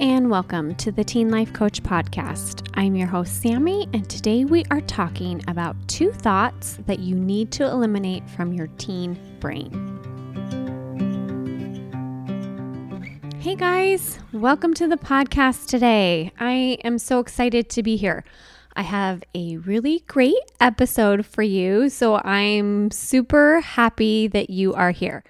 and welcome to the Teen Life Coach Podcast. I'm your host, Sammy, and today we are talking about 2 thoughts that you need to eliminate from your teen brain. Hey guys, welcome to the podcast today. I am so excited to be here. I have a really great episode for you, so I'm super happy that you are here.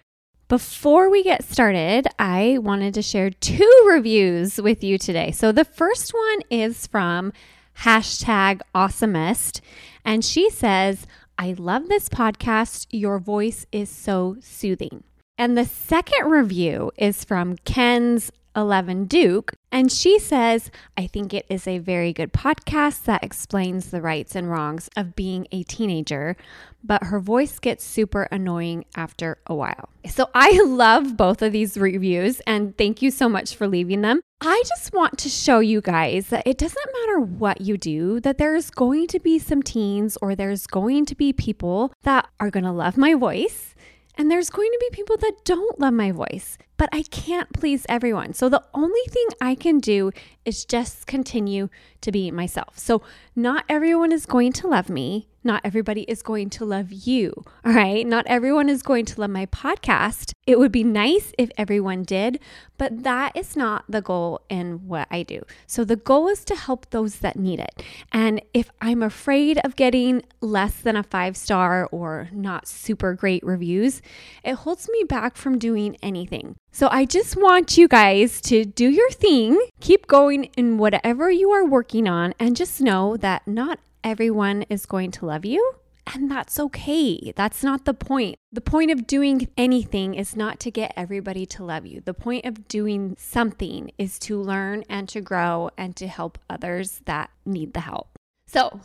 Before we get started, I wanted to share 2 reviews with you today. So the first one is from #awesomest, and she says, "I love this podcast. Your voice is so soothing." And the second review is from Ken's 11 Duke, and she says, "I think it is a very good podcast that explains the rights and wrongs of being a teenager, but her voice gets super annoying after a while." So I love both of these reviews, and thank you so much for leaving them. I just want to show you guys that it doesn't matter what you do, that there's going to be some teens or there's going to be people that are going to love my voice. And there's going to be people that don't love my voice, but I can't please everyone. So the only thing I can do is just continue to be myself. So not everyone is going to love me. Not everybody is going to love you, all right? Not everyone is going to love my podcast. It would be nice if everyone did, but that is not the goal in what I do. So the goal is to help those that need it. And if I'm afraid of getting less than a 5-star or not super great reviews, it holds me back from doing anything. So I just want you guys to do your thing, keep going in whatever you are working on, and just know that not everyone is going to love you, and that's okay. That's not the point. The point of doing anything is not to get everybody to love you. The point of doing something is to learn and to grow and to help others that need the help. So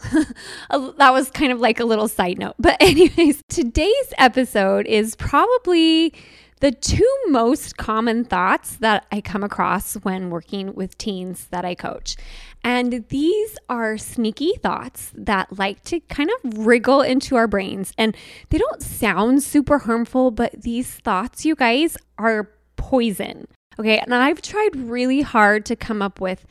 that was kind of like a little side note. But anyways, today's episode is probably the 2 most common thoughts that I come across when working with teens that I coach. And these are sneaky thoughts that like to kind of wriggle into our brains. And they don't sound super harmful, but these thoughts, you guys, are poison. Okay, and I've tried really hard to come up with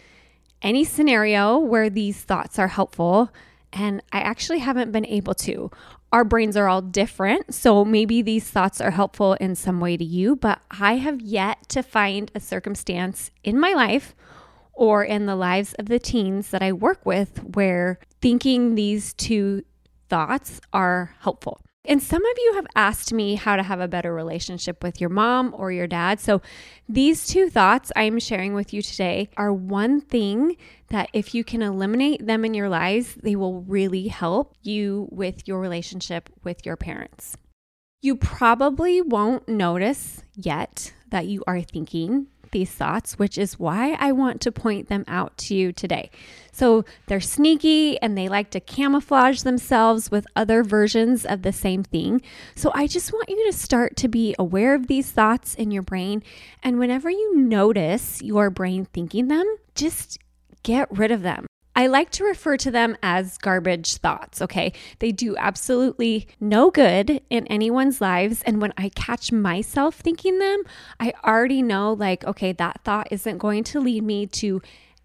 any scenario where these thoughts are helpful, and I actually haven't been able to. Our brains are all different, so maybe these thoughts are helpful in some way to you, but I have yet to find a circumstance in my life or in the lives of the teens that I work with where thinking these 2 thoughts are helpful. And some of you have asked me how to have a better relationship with your mom or your dad. So these 2 thoughts I'm sharing with you today are one thing that if you can eliminate them in your lives, they will really help you with your relationship with your parents. You probably won't notice yet that you are thinking these thoughts, which is why I want to point them out to you today. So they're sneaky and they like to camouflage themselves with other versions of the same thing. So I just want you to start to be aware of these thoughts in your brain. And whenever you notice your brain thinking them, just get rid of them. I like to refer to them as garbage thoughts, okay? They do absolutely no good in anyone's lives. And when I catch myself thinking them, I already know, like, okay, that thought isn't going to lead me to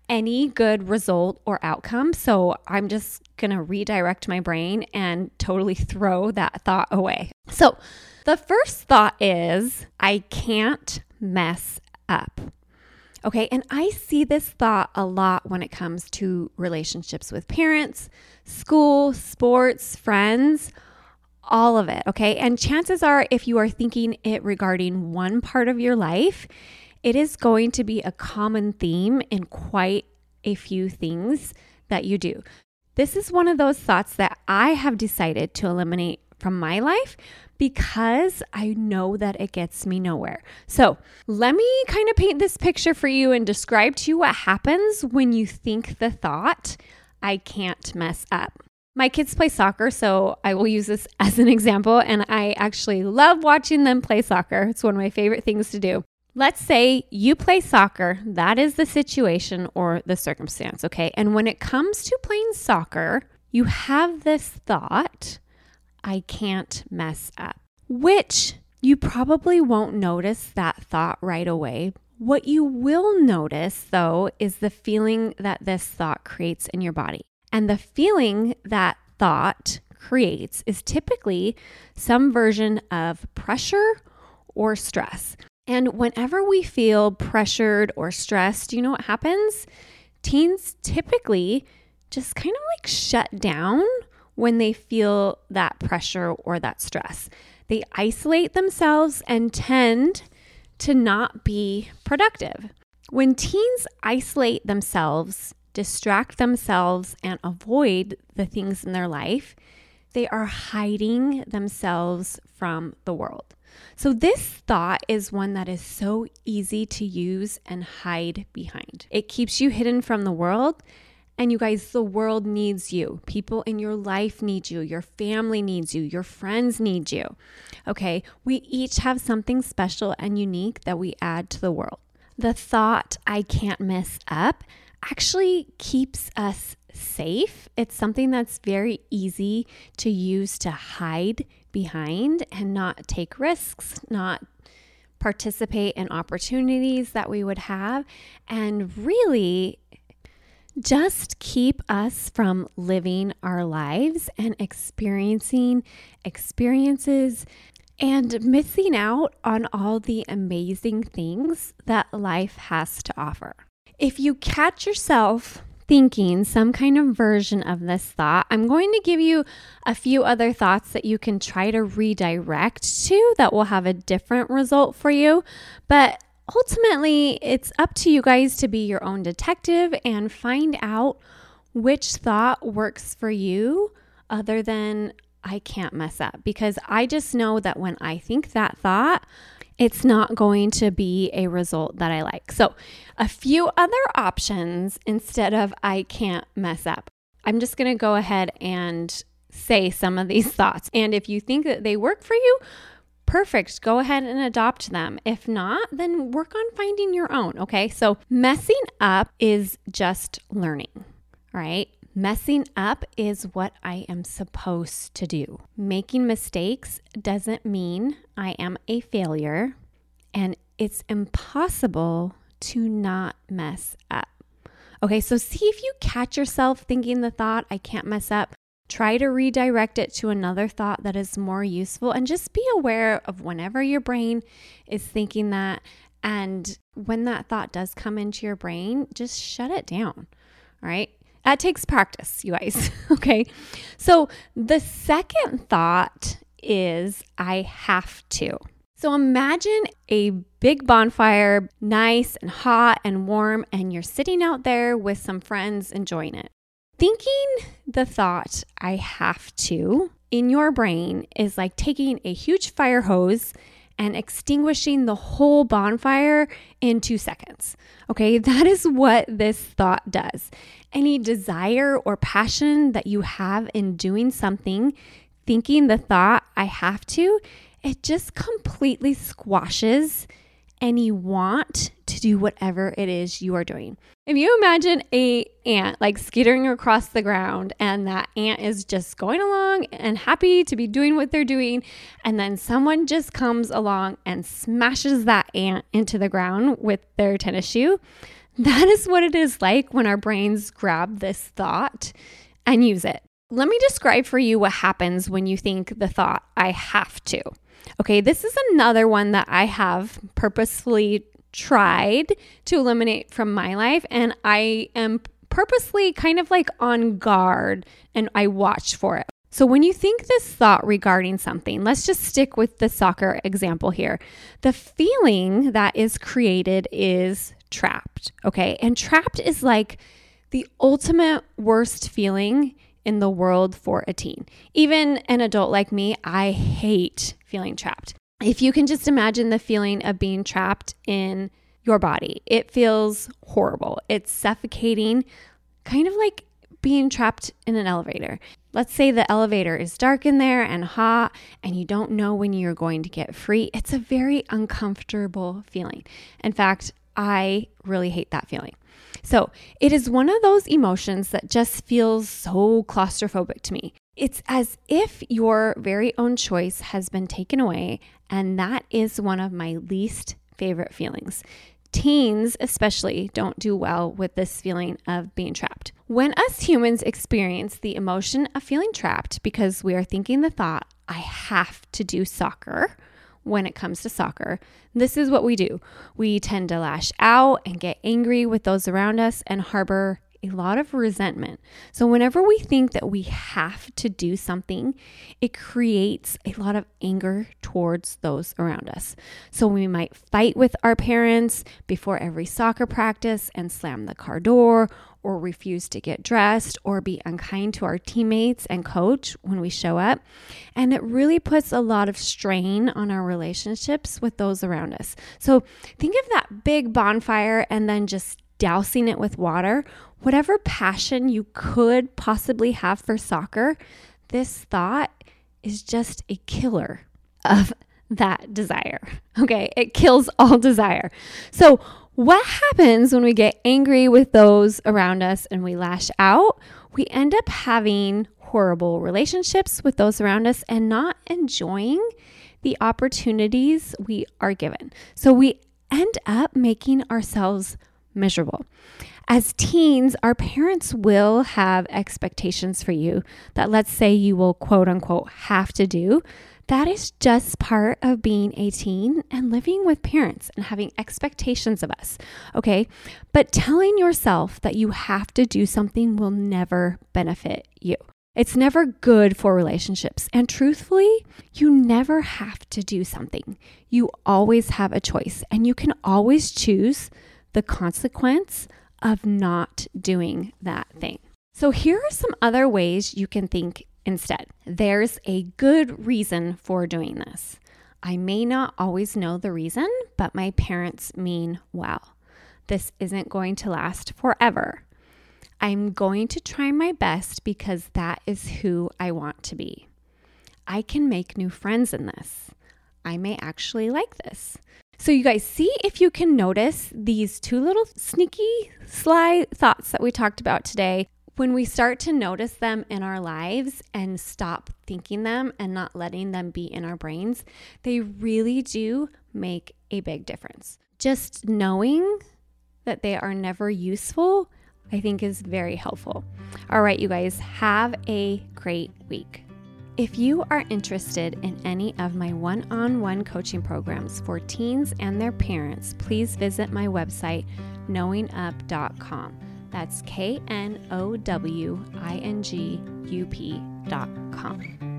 any good result or outcome. So I'm just going to redirect my brain and totally throw that thought away. So the first thought is, I can't mess up. Okay, and I see this thought a lot when it comes to relationships with parents, school, sports, friends, all of it, okay? And chances are if you are thinking it regarding one part of your life, it is going to be a common theme in quite a few things that you do. This is one of those thoughts that I have decided to eliminate from my life because I know that it gets me nowhere. So let me kind of paint this picture for you and describe to you what happens when you think the thought, I can't mess up. My kids play soccer, so I will use this as an example, and I actually love watching them play soccer. It's one of my favorite things to do. Let's say you play soccer. That is the situation or the circumstance, okay? And when it comes to playing soccer, you have this thought, I can't mess up, which you probably won't notice that thought right away What you will notice, though, is the feeling that this thought creates in your body. And the feeling that thought creates is typically some version of pressure or stress. And whenever we feel pressured or stressed, do you know what happens? Teens typically just kind of like shut down when they feel that pressure or that stress. They isolate themselves and tend to not be productive. When teens isolate themselves, distract themselves, and avoid the things in their life, they are hiding themselves from the world. So this thought is one that is so easy to use and hide behind. It keeps you hidden from the world. And you guys, the world needs you. People in your life need you. Your family needs you. Your friends need you. Okay, we each have something special and unique that we add to the world. The thought, I can't mess up, actually keeps us safe. It's something that's very easy to use to hide behind and not take risks, not participate in opportunities that we would have, and really just keep us from living our lives and experiencing experiences and missing out on all the amazing things that life has to offer. If you catch yourself thinking some kind of version of this thought, I'm going to give you a few other thoughts that you can try to redirect to that will have a different result for you. But ultimately, it's up to you guys to be your own detective and find out which thought works for you other than I can't mess up, because I just know that when I think that thought, it's not going to be a result that I like. So a few other options instead of I can't mess up. I'm just going to go ahead and say some of these thoughts. And if you think that they work for you, perfect. Go ahead and adopt them. If not, then work on finding your own, okay? So messing up is just learning, all right? Messing up is what I am supposed to do. Making mistakes doesn't mean I am a failure, and it's impossible to not mess up. Okay, so see if you catch yourself thinking the thought, I can't mess up. Try to redirect it to another thought that is more useful, and just be aware of whenever your brain is thinking that, and when that thought does come into your brain, just shut it down, all right? That takes practice, you guys, okay? So the second thought is I have to. So imagine a big bonfire, nice and hot and warm, and you're sitting out there with some friends enjoying it. Thinking the thought, I have to, in your brain is like taking a huge fire hose and extinguishing the whole bonfire in 2 seconds. Okay, that is what this thought does. Any desire or passion that you have in doing something, thinking the thought, I have to, it just completely squashes any want to do whatever it is you are doing. If you imagine an ant like skittering across the ground, and that ant is just going along and happy to be doing what they're doing, and then someone just comes along and smashes that ant into the ground with their tennis shoe, that is what it is like when our brains grab this thought and use it. Let me describe for you what happens when you think the thought, I have to. Okay, this is another one that I have purposefully tried to eliminate from my life, and I am purposely kind of like on guard, and I watch for it. So when you think this thought regarding something, let's just stick with the soccer example here. The feeling that is created is trapped, okay? And trapped is like the ultimate worst feeling in the world for a teen. Even an adult like me, I hate feeling trapped. If you can just imagine the feeling of being trapped in your body, it feels horrible. It's suffocating, kind of like being trapped in an elevator. Let's say the elevator is dark in there and hot, and you don't know when you're going to get free. It's a very uncomfortable feeling. In fact, I really hate that feeling. So it is one of those emotions that just feels so claustrophobic to me. It's as if your very own choice has been taken away, and that is one of my least favorite feelings. Teens especially don't do well with this feeling of being trapped. When us humans experience the emotion of feeling trapped because we are thinking the thought, I have to do soccer. When it comes to soccer, this is what we do. We tend to lash out and get angry with those around us and harbor a lot of resentment. So whenever we think that we have to do something, it creates a lot of anger towards those around us. So we might fight with our parents before every soccer practice and slam the car door, or refuse to get dressed, or be unkind to our teammates and coach when we show up. And it really puts a lot of strain on our relationships with those around us. So think of that big bonfire and then just dousing it with water. Whatever passion you could possibly have for soccer, this thought is just a killer of that desire. Okay, it kills all desire. So what happens when we get angry with those around us and we lash out? We end up having horrible relationships with those around us and not enjoying the opportunities we are given. So we end up making ourselves miserable. As teens, our parents will have expectations for you that, let's say, you will quote unquote have to do. That is just part of being a teen and living with parents and having expectations of us, okay? But telling yourself that you have to do something will never benefit you. It's never good for relationships. And truthfully, you never have to do something. You always have a choice, and you can always choose the consequence of not doing that thing. So here are some other ways you can think instead. There's a good reason for doing this. I may not always know the reason, but my parents mean well. This isn't going to last forever. I'm going to try my best because that is who I want to be. I can make new friends in this. I may actually like this. So you guys, see if you can notice these two little sneaky, sly thoughts that we talked about today. When we start to notice them in our lives and stop thinking them and not letting them be in our brains, they really do make a big difference. Just knowing that they are never useful, I think, is very helpful. All right, you guys, have a great week. If you are interested in any of my one-on-one coaching programs for teens and their parents, please visit my website, knowingup.com. That's KNOWINGUP.com.